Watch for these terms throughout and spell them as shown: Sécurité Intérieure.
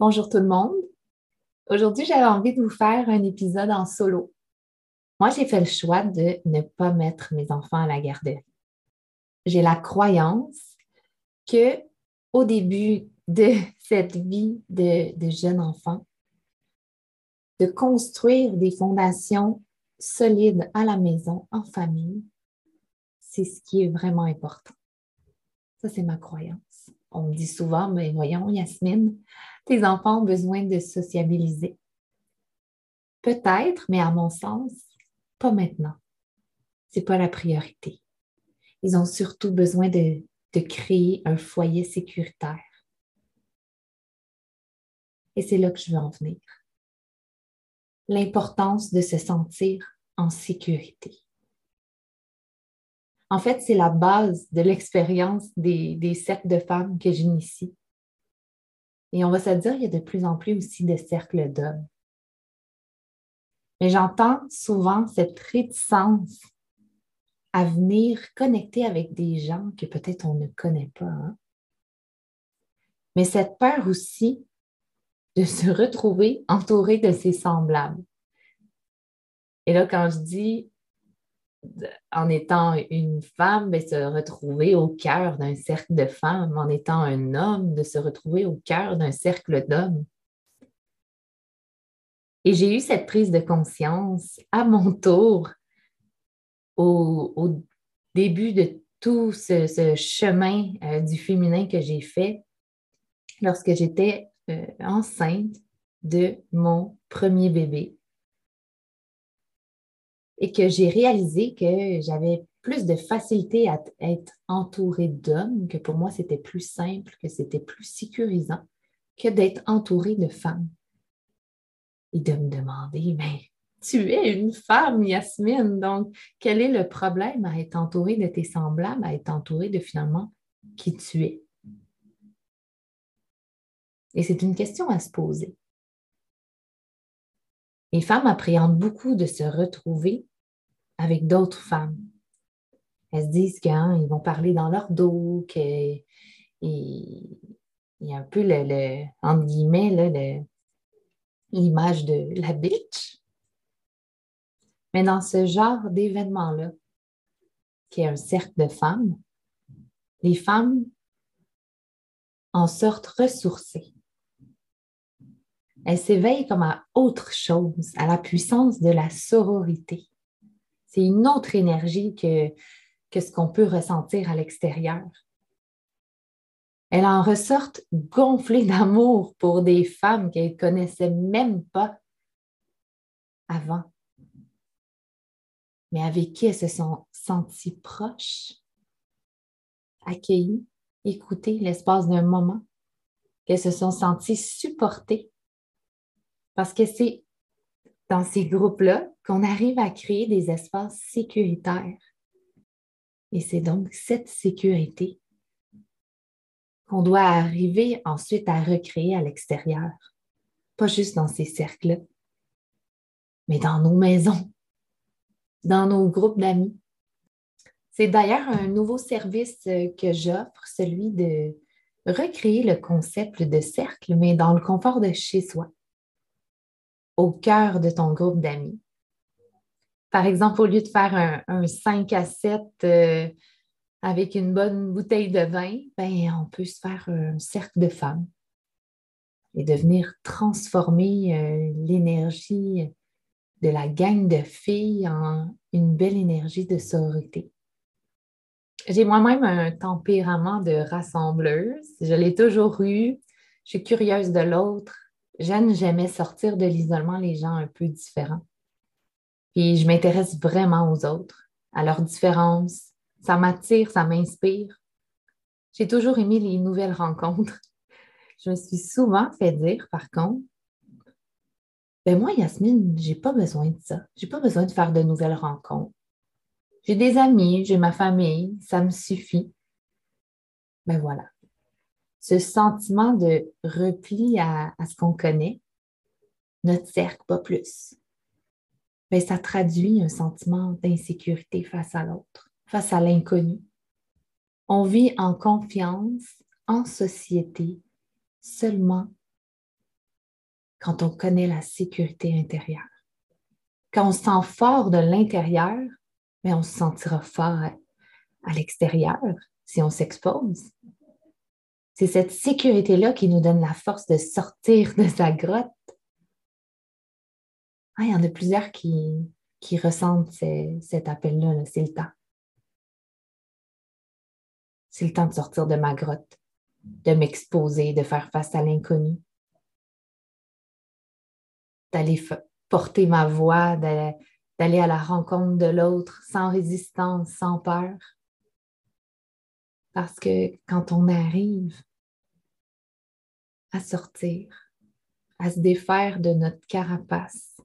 Bonjour tout le monde. Aujourd'hui, j'avais envie de vous faire un épisode en solo. Moi, j'ai fait le choix de ne pas mettre mes enfants à la garderie. J'ai la croyance qu'au début de cette vie de jeune enfant, de construire des fondations solides à la maison, en famille, c'est ce qui est vraiment important. Ça, c'est ma croyance. On me dit souvent, mais voyons, Yasmine, tes enfants ont besoin de sociabiliser. Peut-être, mais à mon sens, pas maintenant. C'est pas la priorité. Ils ont surtout besoin de créer un foyer sécuritaire. Et c'est là que je veux en venir. L'importance de se sentir en sécurité. En fait, c'est la base de l'expérience des cercles de femmes que j'initie. Et on va se dire, il y a de plus en plus aussi de cercles d'hommes. Mais j'entends souvent cette réticence à venir connecter avec des gens que peut-être on ne connaît pas. Hein? Mais cette peur aussi de se retrouver entouré de ses semblables. Et là, quand je dis en étant une femme, de se retrouver au cœur d'un cercle de femmes, en étant un homme, de se retrouver au cœur d'un cercle d'hommes. Et j'ai eu cette prise de conscience à mon tour au début de tout ce chemin du féminin que j'ai fait lorsque j'étais enceinte de mon premier bébé. Et que j'ai réalisé que j'avais plus de facilité à être entourée d'hommes, que pour moi, c'était plus simple, que c'était plus sécurisant que d'être entourée de femmes. Et de me demander, mais tu es une femme, Yasmine, donc quel est le problème à être entourée de tes semblables, à être entourée de finalement qui tu es? Et c'est une question à se poser. Les femmes appréhendent beaucoup de se retrouver avec d'autres femmes. Elles se disent qu'ils vont parler dans leur dos, qu'il y a un peu le entre guillemets, l'image de la bitch. Mais dans ce genre d'événement-là, qui est un cercle de femmes, les femmes en sortent ressourcées. Elles s'éveillent comme à autre chose, à la puissance de la sororité. C'est une autre énergie que ce qu'on peut ressentir à l'extérieur. Elles en ressortent gonflées d'amour pour des femmes qu'elles ne connaissaient même pas avant, mais avec qui elles se sont senties proches, accueillies, écoutées l'espace d'un moment, qu'elles se sont senties supportées. Parce que c'est dans ces groupes-là qu'on arrive à créer des espaces sécuritaires. Et c'est donc cette sécurité qu'on doit arriver ensuite à recréer à l'extérieur. Pas juste dans ces cercles-là, mais dans nos maisons, dans nos groupes d'amis. C'est d'ailleurs un nouveau service que j'offre, celui de recréer le concept de cercle, mais dans le confort de chez soi. Au cœur de ton groupe d'amis. Par exemple, au lieu de faire un 5 à 7 avec une bonne bouteille de vin, on peut se faire un cercle de femmes et de venir transformer l'énergie de la gang de filles en une belle énergie de sororité. J'ai moi-même un tempérament de rassembleuse. Je l'ai toujours eu. Je suis curieuse de l'autre. Jeanne, j'aimais sortir de l'isolement les gens un peu différents. Puis je m'intéresse vraiment aux autres, à leurs différences. Ça m'attire, ça m'inspire. J'ai toujours aimé les nouvelles rencontres. Je me suis souvent fait dire, par contre, moi, Yasmine, j'ai pas besoin de ça. J'ai pas besoin de faire de nouvelles rencontres. J'ai des amis, j'ai ma famille, ça me suffit. Voilà. Ce sentiment de repli à ce qu'on connaît, notre cercle, pas plus, ça traduit un sentiment d'insécurité face à l'autre, face à l'inconnu. On vit en confiance, en société, seulement quand on connaît la sécurité intérieure. Quand on se sent fort de l'intérieur, mais on se sentira fort à l'extérieur si on s'expose. C'est cette sécurité-là qui nous donne la force de sortir de sa grotte. Ah, il y en a plusieurs qui ressentent cet appel-là, là. C'est le temps. C'est le temps de sortir de ma grotte, de m'exposer, de faire face à l'inconnu, d'aller porter ma voix, d'aller à la rencontre de l'autre sans résistance, sans peur. Parce que quand on arrive à sortir, à se défaire de notre carapace,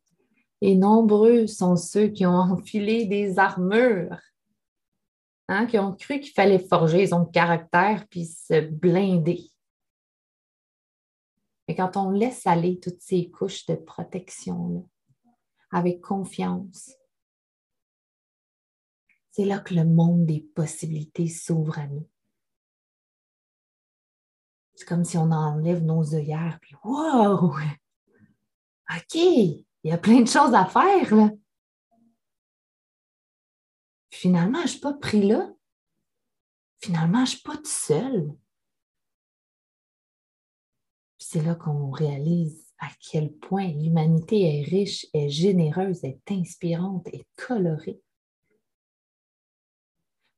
et nombreux sont ceux qui ont enfilé des armures, hein, qui ont cru qu'il fallait forger son caractère puis se blinder. Mais quand on laisse aller toutes ces couches de protection-là, avec confiance, c'est là que le monde des possibilités s'ouvre à nous. C'est comme si on enlève nos œillères, puis wow! OK! Il y a plein de choses à faire, là! Finalement, je ne suis pas pris là. Finalement, je ne suis pas tout seul. Puis c'est là qu'on réalise à quel point l'humanité est riche, est généreuse, est inspirante, est colorée.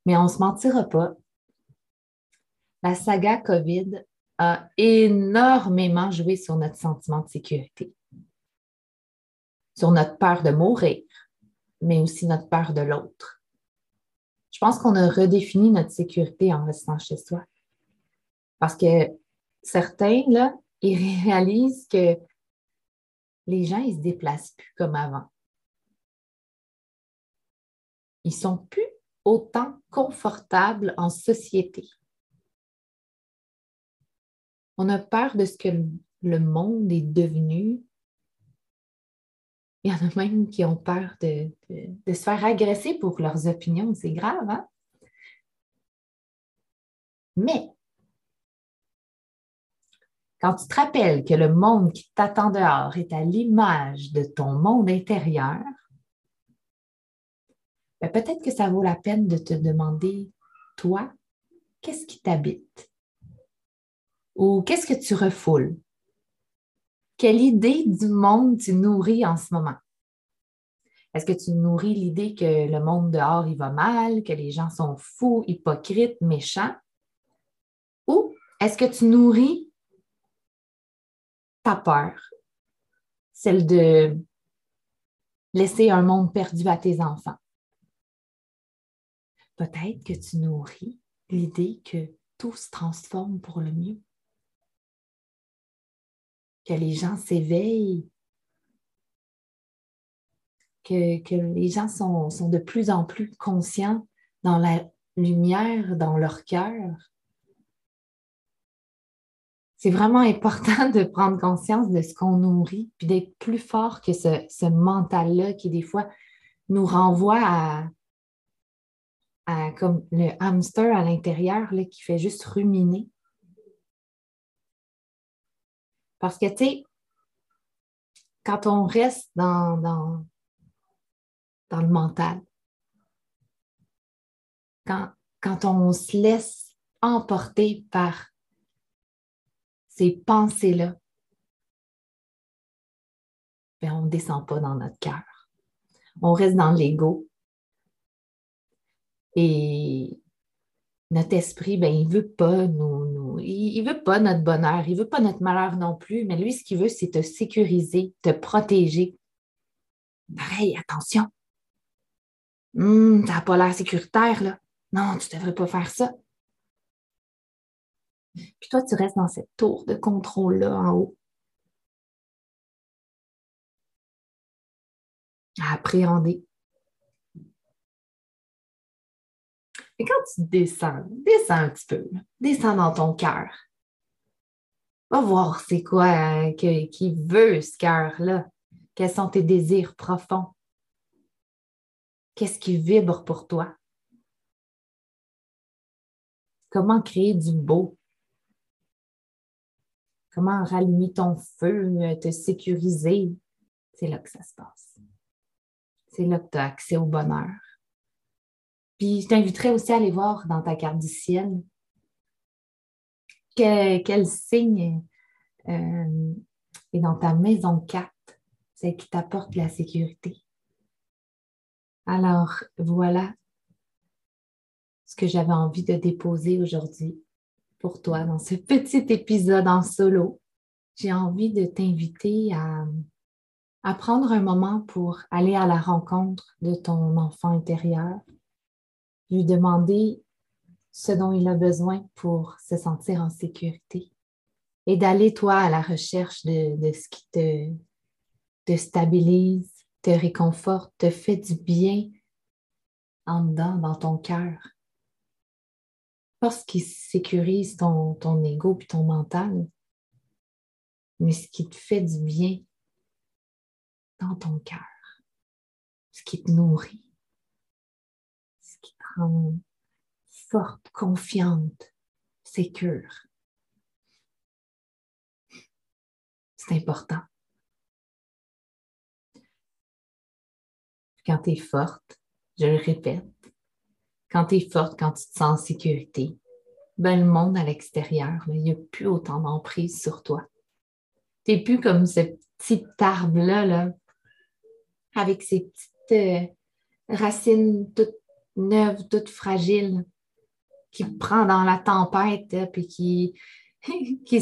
Mais on ne se mentira pas. La saga COVID a énormément joué sur notre sentiment de sécurité, sur notre peur de mourir, mais aussi notre peur de l'autre. Je pense qu'on a redéfini notre sécurité en restant chez soi. Parce que certains, là, ils réalisent que les gens, ils ne se déplacent plus comme avant. Ils ne sont plus autant confortables en société. On a peur de ce que le monde est devenu. Il y en a même qui ont peur de se faire agresser pour leurs opinions. C'est grave, hein? Mais, quand tu te rappelles que le monde qui t'attend dehors est à l'image de ton monde intérieur, ben peut-être que ça vaut la peine de te demander, toi, qu'est-ce qui t'habite? Ou qu'est-ce que tu refoules? Quelle idée du monde tu nourris en ce moment? Est-ce que tu nourris l'idée que le monde dehors, il va mal, que les gens sont fous, hypocrites, méchants? Ou est-ce que tu nourris ta peur, celle de laisser un monde perdu à tes enfants? Peut-être que tu nourris l'idée que tout se transforme pour le mieux. Que les gens s'éveillent. Que les gens sont de plus en plus conscients dans la lumière, dans leur cœur. C'est vraiment important de prendre conscience de ce qu'on nourrit puis d'être plus fort que ce mental-là qui, des fois, nous renvoie à comme le hamster à l'intérieur là, qui fait juste ruminer. Parce que, tu sais, quand on reste dans le mental, quand on se laisse emporter par ces pensées-là, ben on ne descend pas dans notre cœur. On reste dans l'ego. Et notre esprit, ben, il ne veut pas il veut pas notre bonheur, il ne veut pas notre malheur non plus, mais lui, ce qu'il veut, c'est te sécuriser, te protéger. Pareil, attention. Ça n'a pas l'air sécuritaire, là. Non, tu ne devrais pas faire ça. Puis toi, tu restes dans cette tour de contrôle-là en haut. À appréhender. Et quand tu descends un petit peu, descends dans ton cœur. Va voir c'est quoi qui veut ce cœur-là. Quels sont tes désirs profonds? Qu'est-ce qui vibre pour toi? Comment créer du beau? Comment rallumer ton feu, te sécuriser? C'est là que ça se passe. C'est là que tu as accès au bonheur. Puis, je t'inviterais aussi à aller voir dans ta carte du ciel quel signe est dans ta maison 4, celle qui t'apporte la sécurité. Alors, voilà ce que j'avais envie de déposer aujourd'hui pour toi dans ce petit épisode en solo. J'ai envie de t'inviter à prendre un moment pour aller à la rencontre de ton enfant intérieur, lui demander ce dont il a besoin pour se sentir en sécurité et d'aller, toi, à la recherche de ce qui te stabilise, te réconforte, te fait du bien en dedans, dans ton cœur. Pas ce qui sécurise ton ego puis ton mental, mais ce qui te fait du bien dans ton cœur, ce qui te nourrit, ce qui te rend forte, confiante, sécure. C'est important. Quand tu es forte, je le répète, quand tu es forte, quand tu te sens en sécurité, ben le monde à l'extérieur, il n'y a plus autant d'emprise sur toi. Tu n'es plus comme ce petit arbre-là, là, avec ses petites racines toutes neuves, toutes fragiles, qui prend dans la tempête, là, puis qui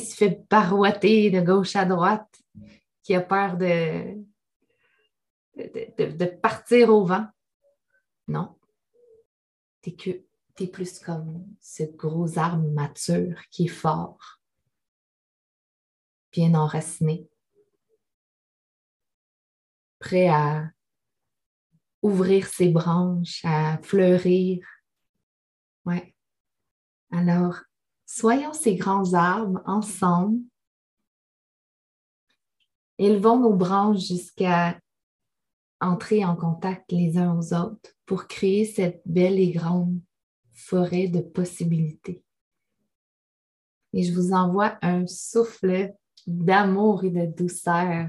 se fait barouater de gauche à droite, qui a peur de partir au vent. Non. T'es plus comme ce gros arbre mature qui est fort, bien enraciné, prêt à ouvrir ses branches, à fleurir. Ouais. Alors, soyons ces grands arbres ensemble. Élevons nos branches jusqu'à entrer en contact les uns aux autres pour créer cette belle et grande forêt de possibilités. Et je vous envoie un souffle d'amour et de douceur